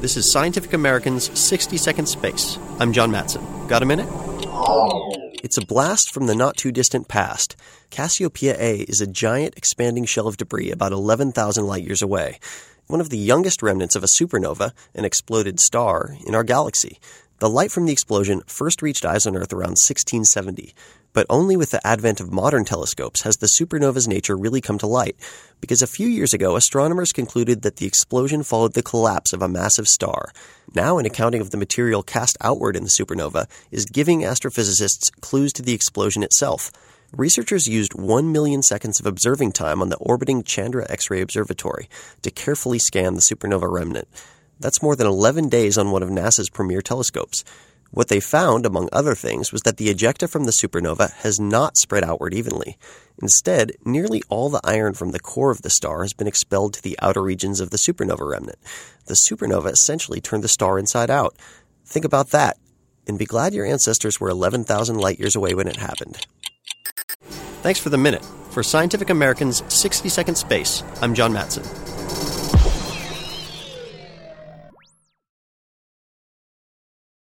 This is Scientific American's 60-Second Space. I'm John Matson. Got a minute? It's a blast from the not-too-distant past. Cassiopeia A is a giant expanding shell of debris about 11,000 light-years away, one of the youngest remnants of a supernova, an exploded star, in our galaxy. The light from the explosion first reached eyes on Earth around 1670, but only with the advent of modern telescopes has the supernova's nature really come to light, because a few years ago astronomers concluded that the explosion followed the collapse of a massive star. Now an accounting of the material cast outward in the supernova is giving astrophysicists clues to the explosion itself. Researchers used 1 million seconds of observing time on the orbiting Chandra X-ray observatory to carefully scan the supernova remnant. That's more than 11 days on one of NASA's premier telescopes. What they found, among other things, was that the ejecta from the supernova has not spread outward evenly. Instead, nearly all the iron from the core of the star has been expelled to the outer regions of the supernova remnant. The supernova essentially turned the star inside out. Think about that, and be glad your ancestors were 11,000 light-years away when it happened. Thanks for the minute. For Scientific American's 60-Second Space, I'm John Matson.